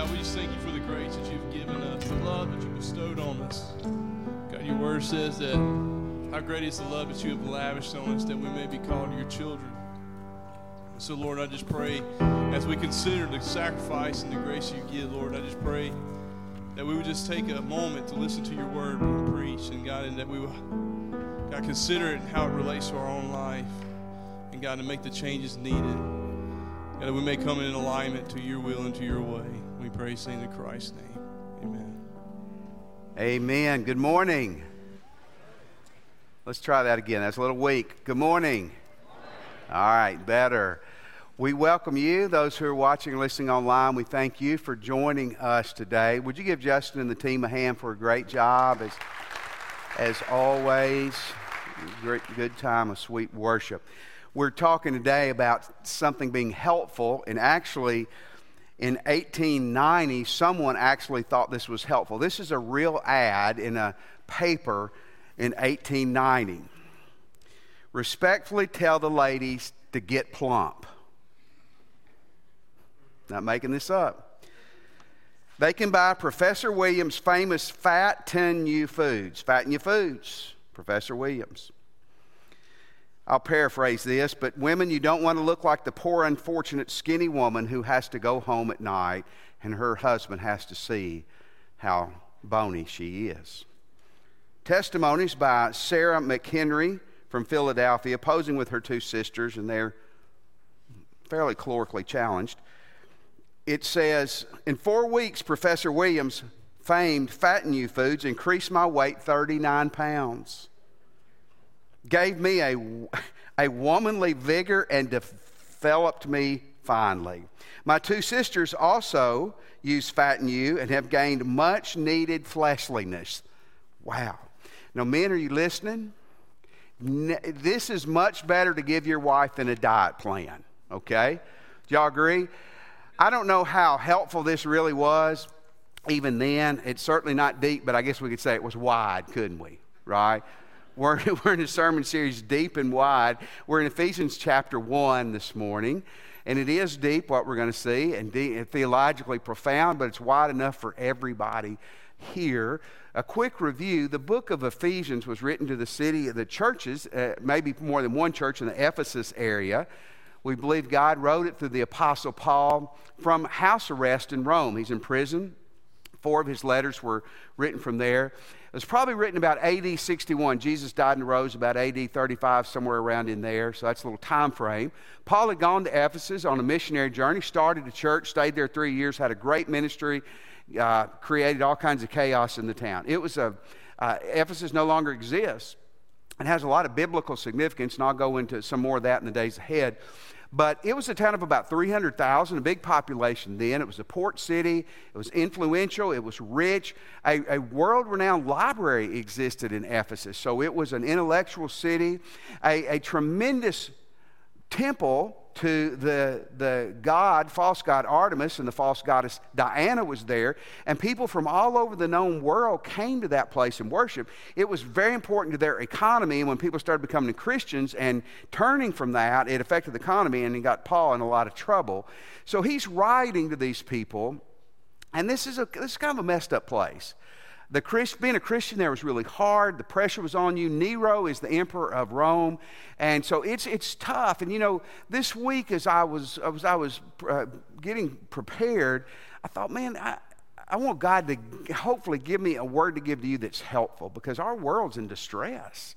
God, we just thank you for the grace that you've given us, the love that you bestowed on us. God, your word says that how great is the love that you have lavished on us, that we may be called your children. So, Lord, I just pray as we consider the sacrifice and the grace you give, Lord, I just pray that we would just take a moment to listen to your word being preached, and God, and that we would, God, consider it and how it relates to our own life, and God, to make the changes needed, and that we may come in alignment to your will and to your way. We pray, in Christ's name, amen. Amen. Good morning. Let's try that again. That's a little weak. Good morning. All right, better. We welcome you, those who are watching and listening online. We thank you for joining us today. Would you give Justin and the team a hand for a great job as always? Great, good time of sweet worship. We're talking today about something being helpful, and actually in 1890, someone actually thought this was helpful. This is a real ad in a paper in 1890. Respectfully tell the ladies to get plump. Not making this up. They can buy Professor Williams' famous Fatten You Foods. Fatten You Foods, Professor Williams. I'll paraphrase this, but women, you don't want to look like the poor, unfortunate, skinny woman who has to go home at night and her husband has to see how bony she is. Testimonies by Sarah McHenry from Philadelphia, posing with her two sisters, and they're fairly calorically challenged. It says, in 4 weeks, Professor Williams' famed Fatten You Foods increased my weight 39 pounds. Gave me a womanly vigor and developed me finely. My two sisters also use Fatten You and have gained much needed fleshliness. Wow. Now, men, are you listening? This is much better to give your wife than a diet plan, okay? Do y'all agree? I don't know how helpful this really was even then. It's certainly not deep, but I guess we could say it was wide, couldn't we? Right? We're in a sermon series, Deep and Wide. We're in Ephesians chapter 1 this morning, and it is deep, what we're going to see, and theologically profound, but it's wide enough for everybody here. A quick review: the book of Ephesians was written to the city of the churches, maybe more than one church in the Ephesus area. We believe God wrote it through the Apostle Paul from house arrest in Rome. He's in prison. 4 of his letters were written from there. It was probably written about AD 61. Jesus died and rose about AD 35, somewhere around in there, so that's a little time frame. Paul had gone to Ephesus on a missionary journey, started a church, stayed there 3 years, had a great ministry, created all kinds of chaos in the town. It was Ephesus no longer exists. It has a lot of biblical significance, and I'll go into some more of that in the days ahead. But it was a town of about 300,000, a big population then. It was a port city. It was influential. It was rich. A world-renowned library existed in Ephesus, so it was an intellectual city. A tremendous temple to the god, false god Artemis, and the false goddess Diana was there. And people from all over the known world came to that place and worshiped. It was very important to their economy. And when people started becoming Christians and turning from that, it affected the economy, and it got Paul in a lot of trouble. So he's writing to these people, and this is kind of a messed up place. Being a Christian there was really hard. The pressure was on you. Nero is the emperor of Rome, and so it's tough. And you know, this week as I was getting prepared, I thought, man, I want God to hopefully give me a word to give to you that's helpful, because our world's in distress.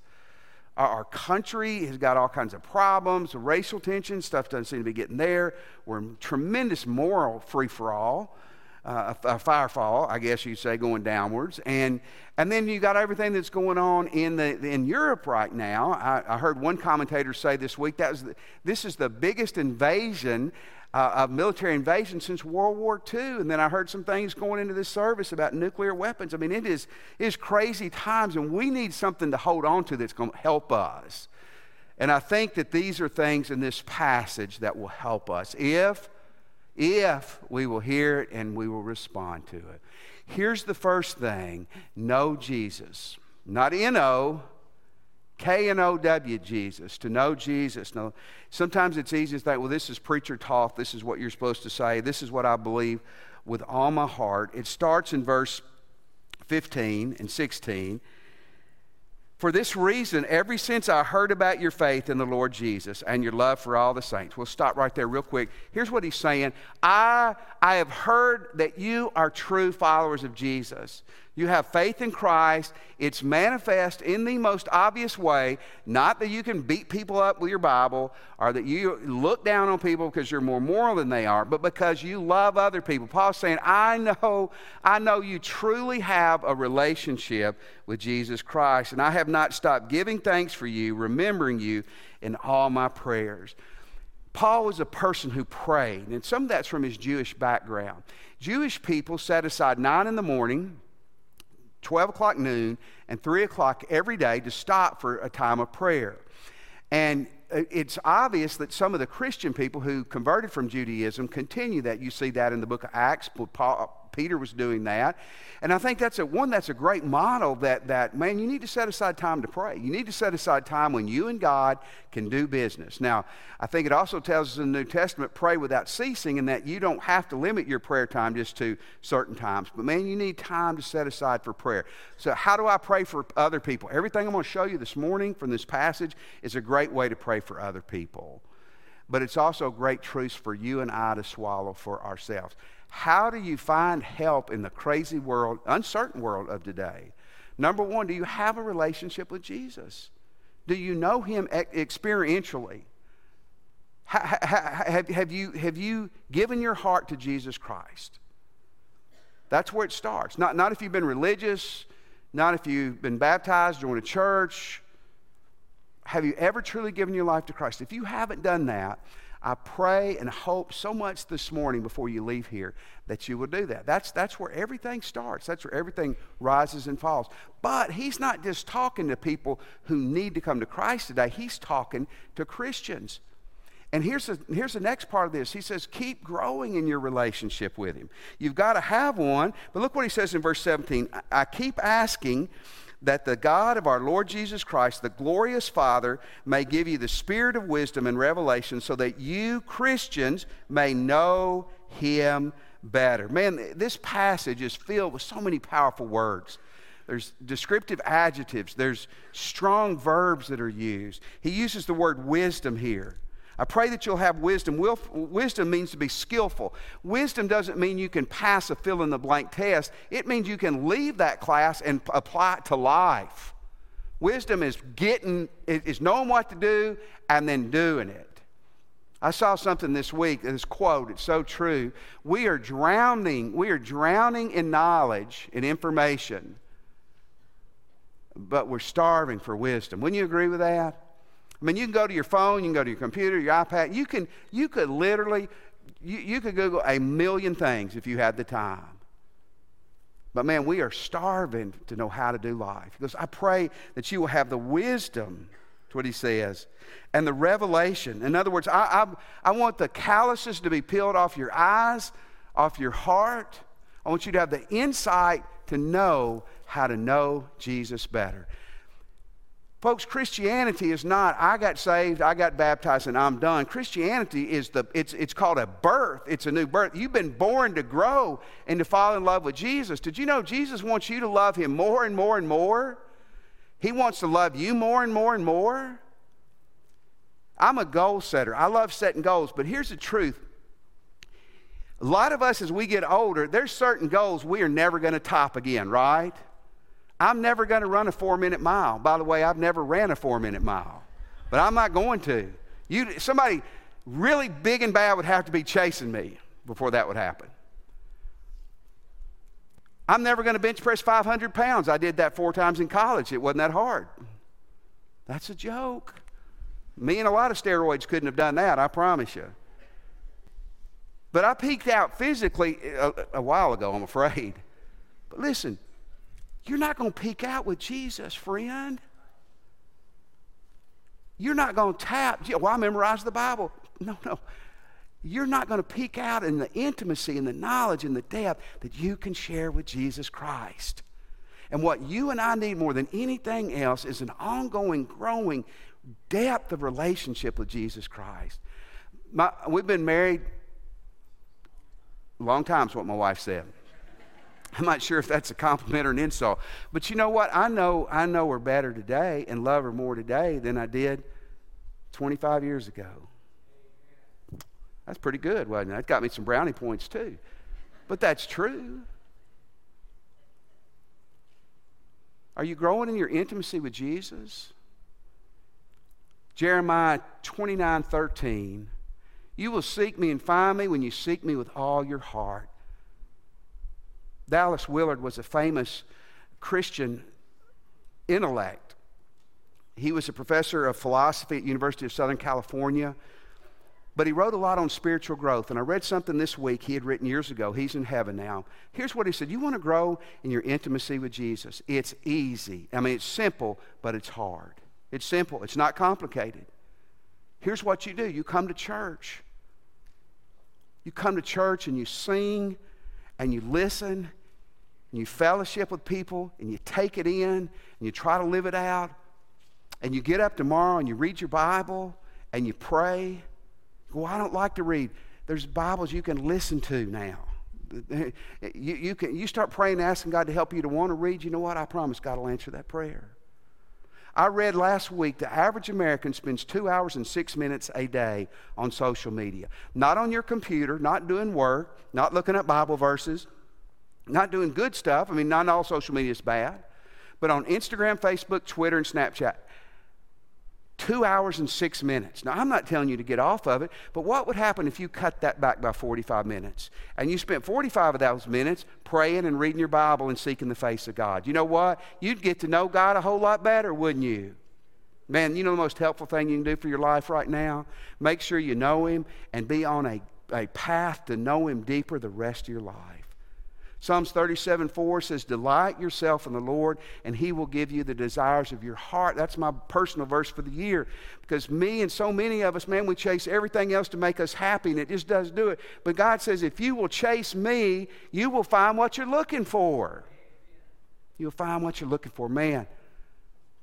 Our country has got all kinds of problems, racial tension, stuff doesn't seem to be getting there. We're in tremendous moral free-for-all. A firefall, I guess you'd say, going downwards, and then you got everything that's going on in Europe right now. I heard one commentator say this week this is the biggest invasion, a military invasion since World War II. And then I heard some things going into this service about nuclear weapons. I mean, it is crazy times, and we need something to hold on to that's going to help us. And I think that these are things in this passage that will help us if we will hear it and we will respond to it. Here's the first thing: know Jesus. Not N-O, K-N-O-W Jesus, to know Jesus. No, sometimes it's easy to think, well, this is preacher talk. This is what you're supposed to say. This is what I believe. with all my heart. It starts in verse 15 and 16. For this reason, ever since I heard about your faith in the Lord Jesus and your love for all the saints. We'll stop right there real quick. Here's what he's saying. I have heard that you are true followers of Jesus. You have faith in Christ. It's manifest in the most obvious way, not that you can beat people up with your Bible or that you look down on people because you're more moral than they are, but because you love other people. Paul's saying, I know you truly have a relationship with Jesus Christ, and I have not stopped giving thanks for you, remembering you in all my prayers. Paul was a person who prayed, and some of that's from his Jewish background. Jewish people set aside 9 in the morning, 12 o'clock noon, and 3 o'clock every day to stop for a time of prayer. And it's obvious that some of the Christian people who converted from Judaism continue that. You see that in the book of Acts. Peter was doing that. And I think that's a great model that you need to set aside time to pray. You need to set aside time when you and God can do business. Now, I think it also tells us in the New Testament, pray without ceasing, and that you don't have to limit your prayer time just to certain times. But man, you need time to set aside for prayer. So how do I pray for other people? Everything I'm going to show you this morning from this passage is a great way to pray for other people. But it's also great truths for you and I to swallow for ourselves. How do you find help in the crazy world, uncertain world of today? Number one, do you have a relationship with Jesus? Do you know him experientially? Have you given your heart to Jesus Christ? That's where it starts. Not if you've been religious, not if you've been baptized, joined a church. Have you ever truly given your life to Christ? If you haven't done that, I pray and hope so much this morning before you leave here that you will do that. That's where everything starts. That's where everything rises and falls. But he's not just talking to people who need to come to Christ today. He's talking to Christians. And here's the next part of this. He says, keep growing in your relationship with him. You've got to have one. But look what he says in verse 17. I keep asking that the God of our Lord Jesus Christ, the glorious Father, may give you the spirit of wisdom and revelation so that you, Christians, may know him better. Man, this passage is filled with so many powerful words. There's descriptive adjectives. There's strong verbs that are used. He uses the word wisdom here. I pray that you'll have wisdom. Wisdom means to be skillful. Wisdom doesn't mean you can pass a fill-in-the-blank test. It means you can leave that class and apply it to life. Wisdom is knowing what to do and then doing it. I saw something this week, this quote, it's so true. We are drowning in knowledge, in information, but we're starving for wisdom. Wouldn't you agree with that? I mean, you can go to your phone, you can go to your computer, your iPad. You could Google 1,000,000 things if you had the time. But man, we are starving to know how to do life. He goes, I pray that you will have the wisdom, that's what he says, and the revelation. In other words, I want the calluses to be peeled off your eyes, off your heart. I want you to have the insight to know how to know Jesus better. Folks, Christianity is not, I got saved, I got baptized, and I'm done. Christianity is it's called a birth. It's a new birth. You've been born to grow and to fall in love with Jesus. Did you know Jesus wants you to love him more and more and more? He wants to love you more and more and more. I'm a goal setter. I love setting goals, but here's the truth. A lot of us, as we get older, there's certain goals we are never going to top again, right? I'm never going to run a 4-minute mile. By the way, I've never ran a 4-minute mile, but I'm not going to. Somebody really big and bad would have to be chasing me before that would happen. I'm never going to bench press 500 pounds. I did that 4 times in college. It wasn't that hard. That's a joke. Me and a lot of steroids couldn't have done that, I promise you. But I peaked out physically a while ago, I'm afraid. But listen, you're not going to peek out with Jesus, friend. You're not going to tap, I memorized the Bible. No. You're not going to peek out in the intimacy and the knowledge and the depth that you can share with Jesus Christ. And what you and I need more than anything else is an ongoing, growing depth of relationship with Jesus Christ. We've been married Long time's what my wife said. I'm not sure if that's a compliment or an insult. But you know what? I know her better today and love her more today than I did 25 years ago. That's pretty good, wasn't it? That got me some brownie points too. But that's true. Are you growing in your intimacy with Jesus? Jeremiah 29:13. You will seek me and find me when you seek me with all your heart. Dallas Willard was a famous Christian intellect. He was a professor of philosophy at University of Southern California, but he wrote a lot on spiritual growth, and I read something this week he had written years ago. He's in heaven now. Here's what he said. You want to grow in your intimacy with Jesus. It's easy. I mean, it's simple, but it's hard. It's simple. It's not complicated. Here's what you do. You come to church. You come to church and you sing and you listen and you fellowship with people and you take it in and you try to live it out, and you get up tomorrow and you read your Bible and you pray. Well, I don't like to read. There's Bibles you can listen to now. You start praying, asking God to help you to want to read. You know what? I promise God will answer that prayer. I read last week the average American spends 2 hours and 6 minutes a day on social media. Not on your computer, not doing work, not looking up Bible verses, not doing good stuff. I mean, not all social media is bad. But on Instagram, Facebook, Twitter, and Snapchat. 2 hours and 6 minutes. Now, I'm not telling you to get off of it, but what would happen if you cut that back by 45 minutes and you spent 45 of those minutes praying and reading your Bible and seeking the face of God? You know what? You'd get to know God a whole lot better, wouldn't you? Man, you know the most helpful thing you can do for your life right now? Make sure you know Him and be on a path to know Him deeper the rest of your life. Psalms 37:4 says, delight yourself in the Lord, and He will give you the desires of your heart. That's my personal verse for the year, because me and so many of us, man, we chase everything else to make us happy, and it just doesn't do it. But God says, if you will chase me, you will find what you're looking for. You'll find what you're looking for. Man,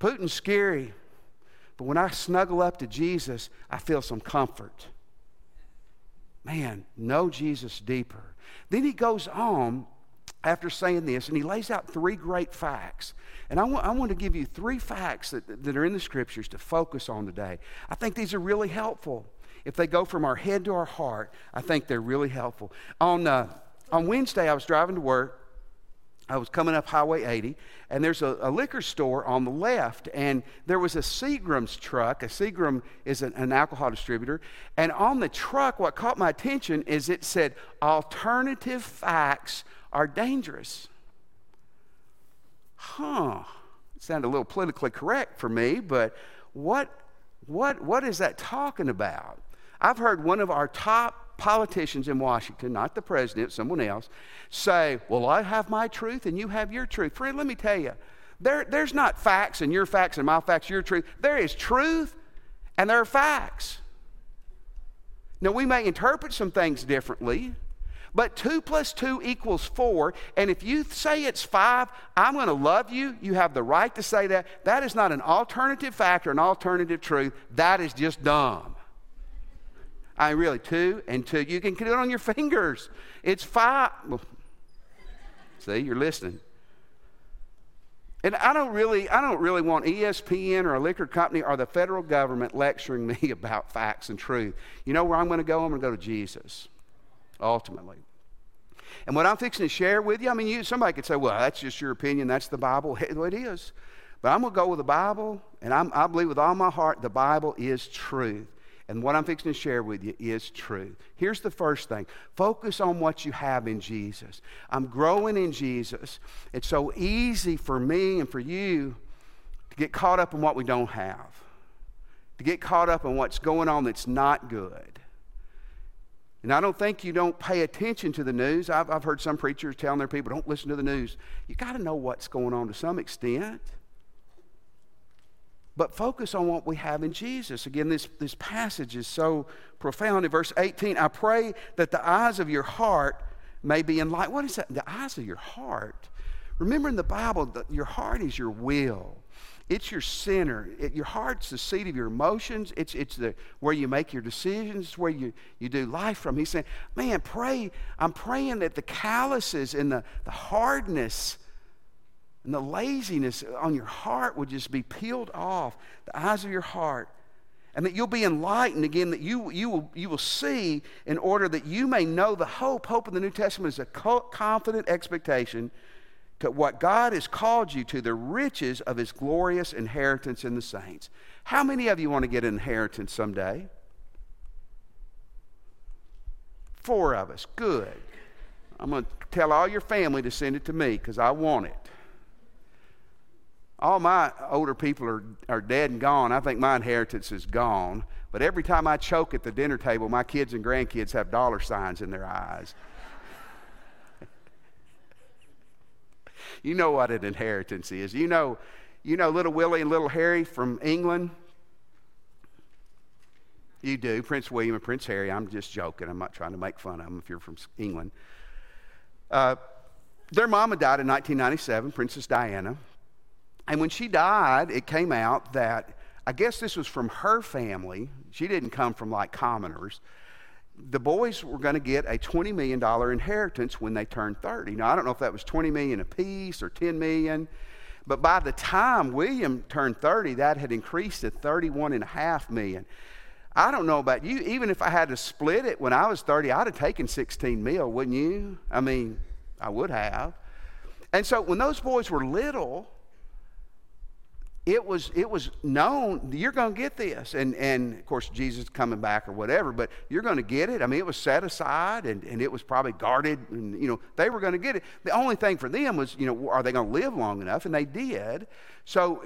Putin's scary, but when I snuggle up to Jesus, I feel some comfort. Man, know Jesus deeper. Then he goes on after saying this, and he lays out three great facts. And I want to give you three facts that are in the Scriptures to focus on today. I think these are really helpful. If they go from our head to our heart, I think they're really helpful. On Wednesday, I was driving to work. I was coming up Highway 80, and there's a liquor store on the left, and there was a Seagram's truck. A Seagram is an alcohol distributor. And on the truck, what caught my attention is it said, alternative facts are dangerous. It sounded a little politically correct for me, but what is that talking about? I've heard one of our top politicians in Washington, not the president, someone else, say, well, I have my truth and you have your truth. Friend, let me tell you, there's not facts and your facts and my facts, your truth. There is truth and there are facts. Now, we may interpret some things differently, but 2 + 2 = 4, and if you say it's 5, I'm going to love you. You have the right to say that. That is not an alternative fact or an alternative truth. That is just dumb. I mean, really, 2 and 2. You can do it on your fingers. It's 5. Well, see, you're listening. And I don't really want ESPN or a liquor company or the federal government lecturing me about facts and truth. You know where I'm going to go? I'm going to go to Jesus. Ultimately. And what I'm fixing to share with you, I mean, somebody could say, well, that's just your opinion, that's the Bible. Well, it is. But I'm going to go with the Bible, and I believe with all my heart the Bible is truth. And what I'm fixing to share with you is truth. Here's the first thing. Focus on what you have in Jesus. I'm growing in Jesus. It's so easy for me and for you to get caught up in what we don't have, to get caught up in what's going on that's not good. And I don't think you don't pay attention to the news. I've heard some preachers telling their people, don't listen to the news. You got to know what's going on to some extent. But focus on what we have in Jesus. Again, this passage is so profound. In verse 18, I pray that the eyes of your heart may be enlightened. What is that? The eyes of your heart. Remember in the Bible, your heart is your will. It's your center. Your heart's the seat of your emotions. It's where you make your decisions. It's where you do life from. He's saying, man, pray. I'm praying that the calluses and the hardness and the laziness on your heart would just be peeled off, the eyes of your heart, and that you'll be enlightened again, that you will see in order that you may know the hope. Hope in the New Testament is a confident expectation to what God has called you to, the riches of his glorious inheritance in the saints. How many of you want to get an inheritance someday? 4 of us. Good. I'm going to tell all your family to send it to me because I want it. All my older people are dead and gone. I think my inheritance is gone. But every time I choke at the dinner table, my kids and grandkids have dollar signs in their eyes. You know what an inheritance is. You know little Willie and little Harry from England? You do, Prince William and Prince Harry. I'm just joking. I'm not trying to make fun of them if you're from England. Their mama died in 1997, Princess Diana. And when she died, it came out that, I guess this was from her family. She didn't come from like commoners. The boys were going to get a $20 million inheritance when they turned 30. Now, I don't know if that was $20 million apiece or $10 million, but by the time William turned 30, that had increased to $31.5 million. I don't know about you. Even if I had to split it when I was 30, I'd have taken $16 million, wouldn't you? I mean, I would have. And so when those boys were little, it was known, you're going to get this. And of course, Jesus coming back or whatever, but you're going to get it. I mean, it was set aside, and it was probably guarded. And, they were going to get it. The only thing for them was, are they going to live long enough? And they did. So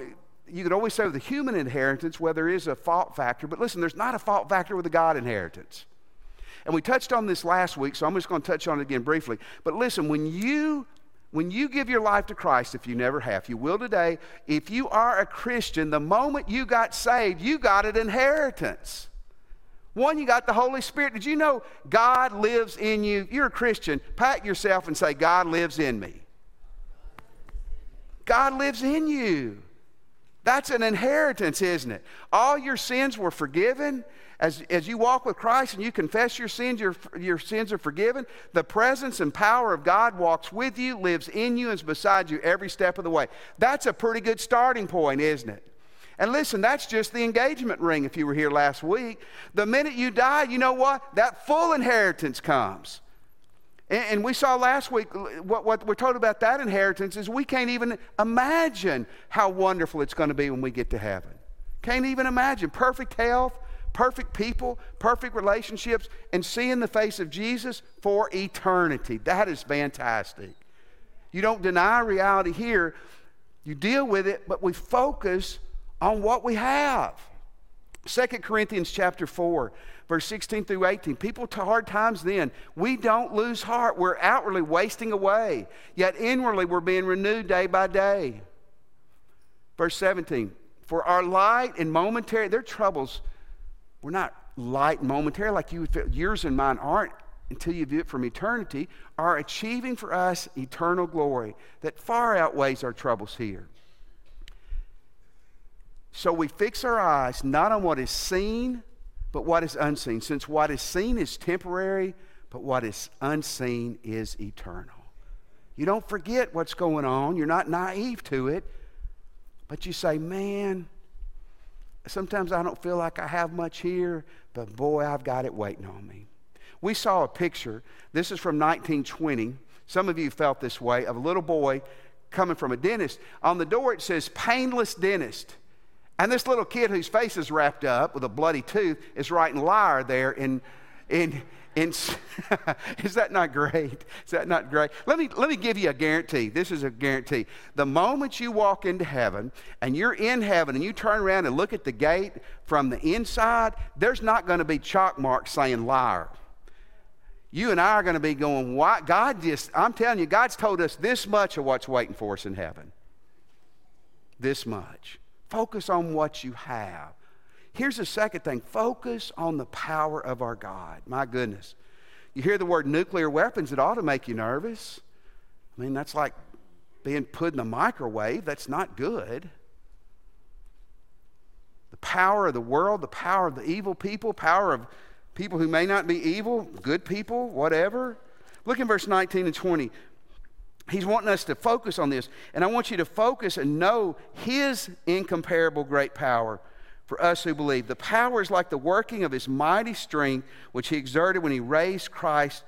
you could always say with the human inheritance, well, there is a fault factor. But listen, there's not a fault factor with the God inheritance. And we touched on this last week, so I'm just going to touch on it again briefly. But listen, when you give your life to Christ, if you never have, you will today. If you are a Christian, the moment you got saved, you got an inheritance. One, you got the Holy Spirit. Did you know God lives in you? You're a Christian. Pat yourself and say, God lives in me. God lives in you. That's an inheritance, isn't it? All your sins were forgiven. As you walk with Christ and you confess your sins, your sins are forgiven. The presence and power of God walks with you, lives in you, and is beside you every step of the way. That's a pretty good starting point, isn't it? And listen, that's just the engagement ring if you were here last week. The minute you die, you know what? That full inheritance comes. And we saw last week, what we're told about that inheritance is we can't even imagine how wonderful it's going to be when we get to heaven. Can't even imagine. Perfect health, perfect people, perfect relationships, and seeing the face of Jesus for eternity. That is fantastic. You don't deny reality here. You deal with it, but we focus on what we have. 2 Corinthians chapter 4, verse 16 through 18. People hard times then. We don't lose heart. We're outwardly wasting away, yet inwardly we're being renewed day by day. Verse 17, for our light and momentary, their troubles, we're not light and momentary like you would feel. Yours and mine aren't until you view it from eternity, are achieving for us eternal glory that far outweighs our troubles here. So we fix our eyes not on what is seen, but what is unseen, since what is seen is temporary, but what is unseen is eternal. You don't forget what's going on. You're not naive to it, but you say, man, sometimes I don't feel like I have much here, but boy, I've got it waiting on me. We saw a picture. This is from 1920. Some of you felt this way, of a little boy coming from a dentist. On the door it says, painless dentist. And this little kid whose face is wrapped up with a bloody tooth is writing liar there in is that not great? Is that not great? Let me give you a guarantee. This is a guarantee. The moment you walk into heaven and you're in heaven and you turn around and look at the gate from the inside, there's not going to be chalk marks saying liar. You and I are going to be going, why? I'm telling you, God's told us this much of what's waiting for us in heaven. This much. Focus on what you have. Here's the second thing. Focus on the power of our God. My goodness. You hear the word nuclear weapons, it ought to make you nervous. I mean, that's like being put in the microwave. That's not good. The power of the world, the power of the evil people, power of people who may not be evil, good people, whatever. Look in verse 19 and 20. He's wanting us to focus on this. And I want you to focus and know his incomparable great power for us who believe. The power is like the working of his mighty strength, which he exerted when he raised Christ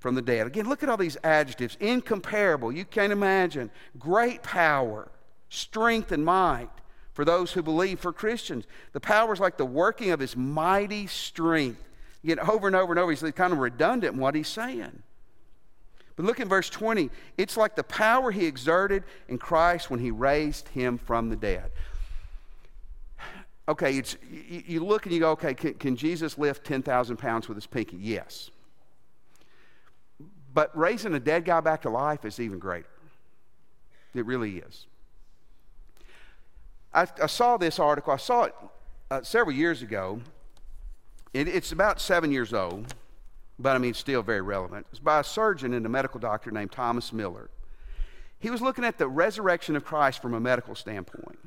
from the dead. Again, look at all these adjectives. Incomparable, you can't imagine. Great power, strength and might for those who believe, for Christians. The power is like the working of his mighty strength. Again, over and over and over, he's kind of redundant in what he's saying. But look in verse 20. It's like the power he exerted in Christ when he raised him from the dead. Okay, you look and you go, okay, can Jesus lift 10,000 pounds with his pinky? Yes. But raising a dead guy back to life is even greater. It really is. I saw this article. I saw it several years ago. It's about 7 years old. But I mean, still very relevant. It was by a surgeon and a medical doctor named Thomas Miller. He was looking at the resurrection of Christ from a medical standpoint.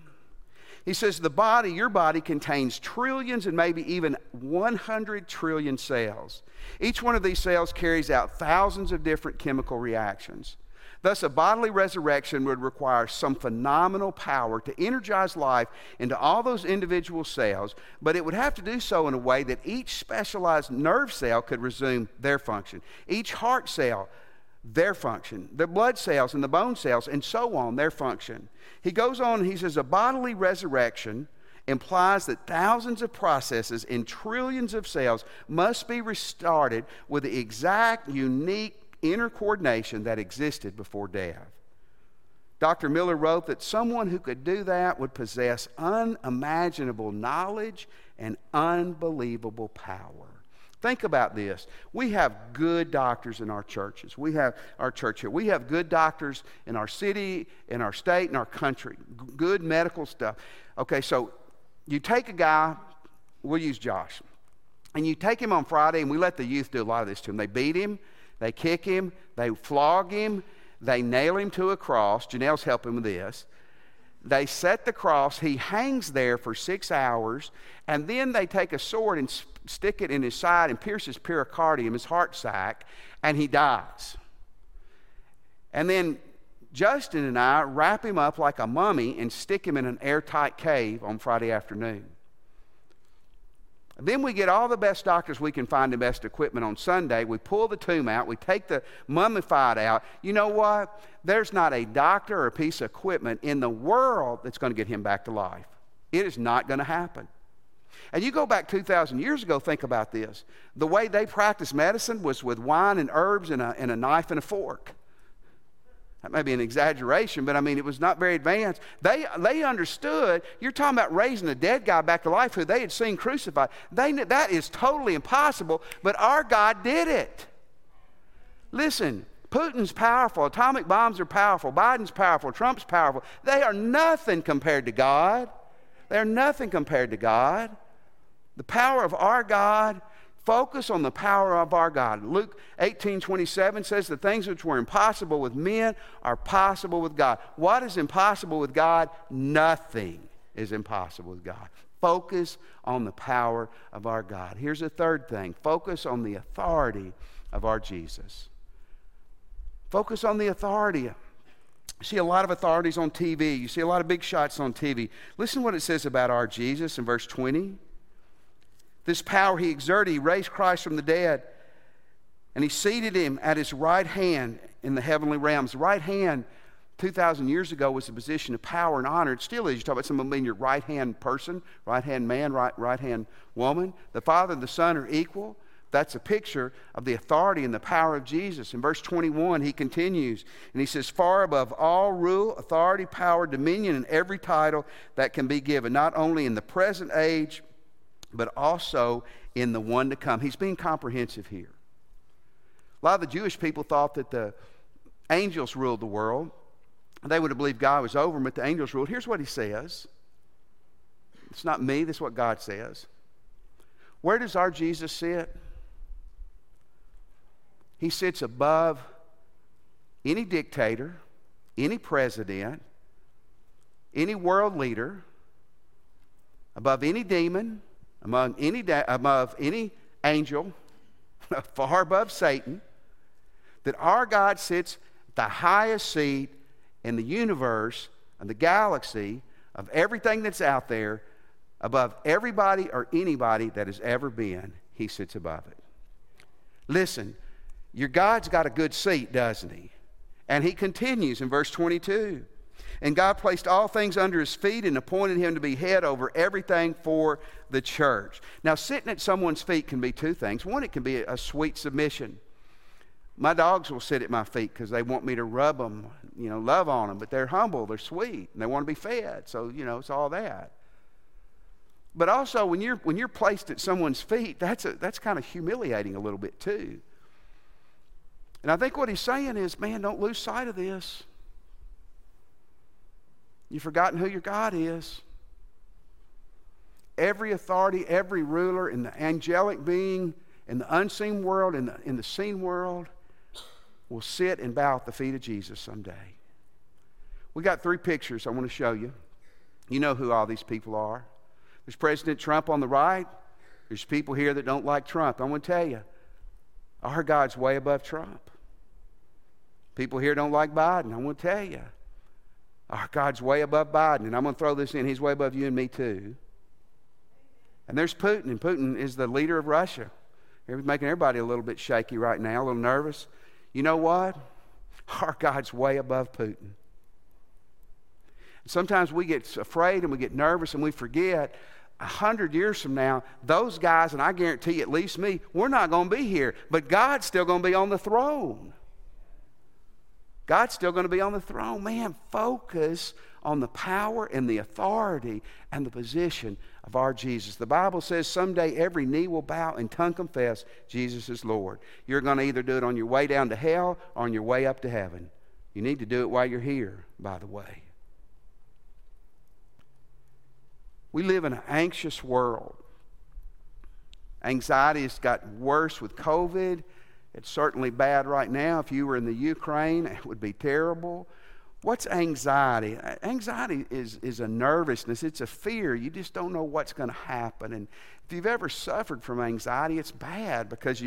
He says, the body, your body, contains trillions and maybe even 100 trillion cells. Each one of these cells carries out thousands of different chemical reactions. Thus, a bodily resurrection would require some phenomenal power to energize life into all those individual cells, but it would have to do so in a way that each specialized nerve cell could resume their function, each heart cell, their function, the blood cells and the bone cells, and so on, their function. He goes on, he says, a bodily resurrection implies that thousands of processes in trillions of cells must be restarted with the exact, unique, inner coordination that existed before death. Dr. Miller wrote that someone who could do that would possess unimaginable knowledge and unbelievable power. Think about this. We have good doctors in our churches. We have our church here. We have good doctors in our city, in our state, in our country. Good medical stuff. Okay, so you take a guy, we'll use Josh, and you take him on Friday, and we let the youth do a lot of this to him. They beat him. They kick him, they flog him, they nail him to a cross. Janelle's helping with this. They set the cross. He hangs there for 6 hours, and then they take a sword and stick it in his side and pierce his pericardium, his heart sac, and he dies. And then Justin and I wrap him up like a mummy and stick him in an airtight cave on Friday afternoon. Then we get all the best doctors we can find and best equipment on Sunday. We pull the tomb out. We take the mummified out. You know what? There's not a doctor or a piece of equipment in the world that's going to get him back to life. It is not going to happen. And you go back 2,000 years ago, think about this. The way they practiced medicine was with wine and herbs and a knife and a fork. That may be an exaggeration, but I mean, it was not very advanced. They understood. You're talking about raising a dead guy back to life who they had seen crucified. They knew that is totally impossible, but our God did it. Listen, Putin's powerful. Atomic bombs are powerful. Biden's powerful. Trump's powerful. They are nothing compared to God. They are nothing compared to God. The power of our God. Focus on the power of our God. Luke 18:27 says, the things which were impossible with men are possible with God. What is impossible with God? Nothing is impossible with God. Focus on the power of our God. Here's a third thing. Focus on the authority of our Jesus. Focus on the authority. You see a lot of authorities on TV. You see a lot of big shots on TV. Listen to what it says about our Jesus in verse 20. This power he exerted, he raised Christ from the dead, and he seated him at his right hand in the heavenly realms. The right hand 2,000 years ago was a position of power and honor. It still is. You talk about someone being your right-hand person, right-hand man, right-hand woman. The Father and the Son are equal. That's a picture of the authority and the power of Jesus. In verse 21, he continues, and he says, far above all rule, authority, power, dominion, and every title that can be given, not only in the present age, but also in the one to come. He's being comprehensive here. A lot of the Jewish people thought that the angels ruled the world. They would have believed God was over them, but the angels ruled. Here's what he says. It's not me, that's what God says. Where does our Jesus sit? He sits above any dictator, any president, any world leader, above any demon, above any angel, far above Satan, that our God sits at the highest seat in the universe and the galaxy of everything that's out there, above everybody or anybody that has ever been. He sits above it. Listen, your God's got a good seat, doesn't he? And he continues in verse 22. And God placed all things under his feet and appointed him to be head over everything for the church. Now, sitting at someone's feet can be two things. One, it can be a sweet submission. My dogs will sit at my feet because they want me to rub them, love on them. But they're humble, they're sweet, and they want to be fed. So, it's all that. But also, when you're placed at someone's feet, that's kind of humiliating a little bit too. And I think what he's saying is, man, don't lose sight of this. You've forgotten who your God is. Every authority, every ruler in the angelic being, in the unseen world, in the seen world, will sit and bow at the feet of Jesus someday. We got three pictures I want to show you. You know who all these people are. There's President Trump on the right. There's people here that don't like Trump. I want to tell you, our God's way above Trump. People here don't like Biden. I want to tell you, our God's way above Biden. And I'm going to throw this in. He's way above you and me too. And there's Putin. And Putin is the leader of Russia. He's making everybody a little bit shaky right now, a little nervous. You know what? Our God's way above Putin. Sometimes we get afraid and we get nervous and we forget 100 years from now, those guys, and I guarantee you, at least me, we're not going to be here. But God's still going to be on the throne. God's still going to be on the throne. Man, focus on the power and the authority and the position of our Jesus. The Bible says someday every knee will bow and tongue confess Jesus is Lord. You're going to either do it on your way down to hell or on your way up to heaven. You need to do it while you're here, by the way. We live in an anxious world. Anxiety has gotten worse with COVID. It's certainly bad right now. If you were in the Ukraine, it would be terrible. What's anxiety? Anxiety is a nervousness. It's a fear. You just don't know what's going to happen. And if you've ever suffered from anxiety, it's bad because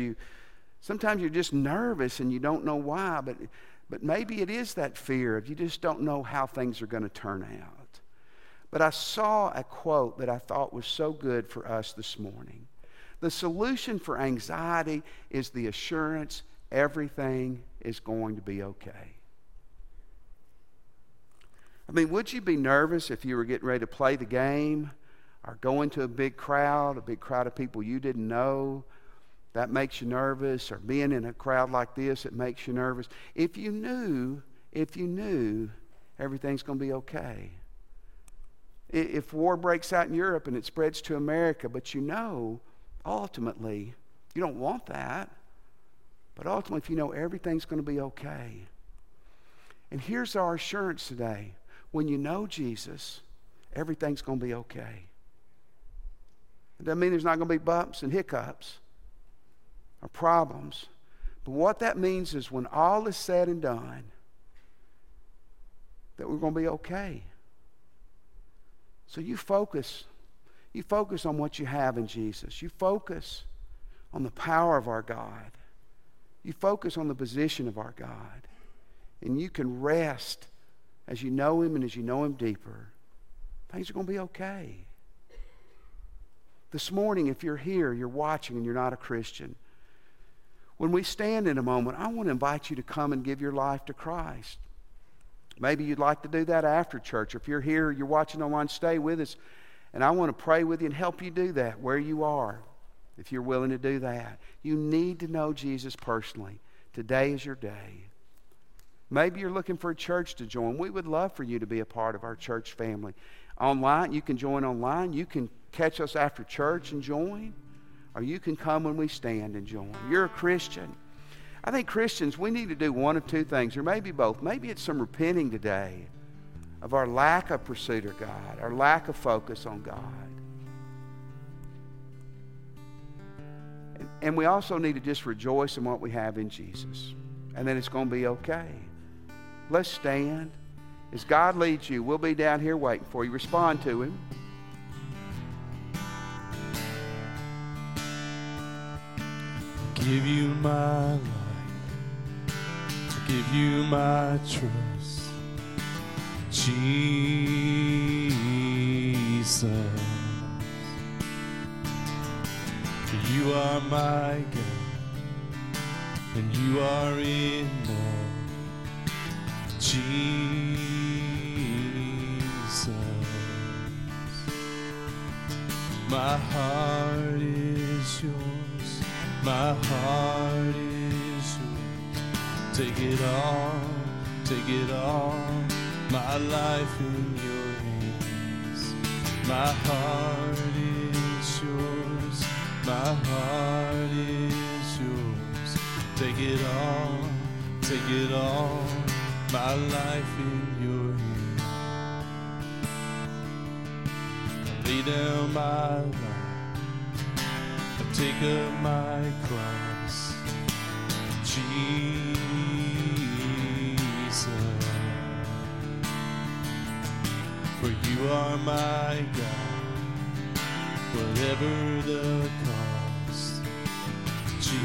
sometimes you're just nervous and you don't know why. But maybe it is that fear of you just don't know how things are going to turn out. But I saw a quote that I thought was so good for us this morning. The solution for anxiety is the assurance everything is going to be okay. I mean, would you be nervous if you were getting ready to play the game or go into a big crowd of people you didn't know? That makes you nervous. Or being in a crowd like this, it makes you nervous. If you knew everything's going to be okay. If war breaks out in Europe and it spreads to America, but ultimately, you don't want that. But ultimately, if you know everything's going to be okay. And here's our assurance today. When you know Jesus, everything's going to be okay. It doesn't mean there's not going to be bumps and hiccups or problems. But what that means is when all is said and done, that we're going to be okay. So you focus on what you have in Jesus. You focus on the power of our God. You focus on the position of our God. And you can rest as you know him and as you know him deeper. Things are going to be okay. This morning, if you're here, you're watching, and you're not a Christian, when we stand in a moment, I want to invite you to come and give your life to Christ. Maybe you'd like to do that after church. If you're here, you're watching online, stay with us. And I want to pray with you and help you do that where you are, if you're willing to do that. You need to know Jesus personally. Today is your day. Maybe you're looking for a church to join. We would love for you to be a part of our church family. Online, you can join online. You can catch us after church and join. Or you can come when we stand and join. You're a Christian. I think Christians, we need to do one of two things, or maybe both. Maybe it's some repenting today of our lack of pursuit of God, our lack of focus on God. And we also need to just rejoice in what we have in Jesus, and that it's going to be okay. Let's stand. As God leads you, we'll be down here waiting for you. Respond to Him. Give you my life, give you my trust, Jesus. You are my God, and you are enough, Jesus. My heart is yours. My heart is yours. Take it all, take it all. My life in your hands. My heart is yours. My heart is yours. Take it all, take it all. My life in your hands. I lay down my life. Take up my cross, Jesus. For you are my God, whatever the cost, Jesus.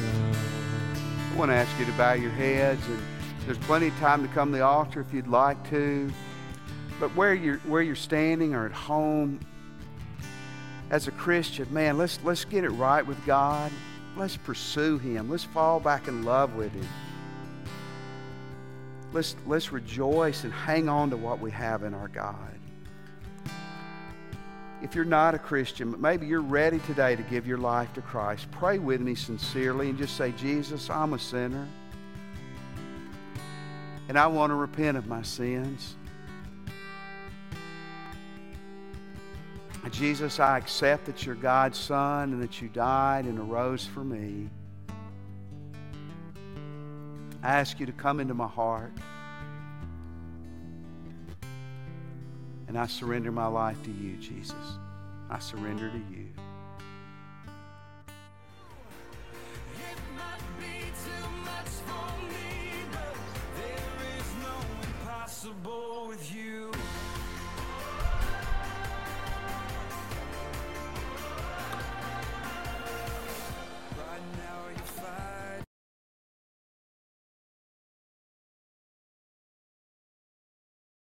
I want to ask you to bow your heads, and there's plenty of time to come to the altar if you'd like to. But where you're standing or at home, as a Christian, man, let's get it right with God. Let's pursue Him. Let's fall back in love with Him. Let's rejoice and hang on to what we have in our God. If you're not a Christian, but maybe you're ready today to give your life to Christ, pray with me sincerely and just say, Jesus, I'm a sinner, and I want to repent of my sins. Jesus, I accept that you're God's Son and that you died and arose for me. I ask you to come into my heart, and I surrender my life to you, Jesus. I surrender to you.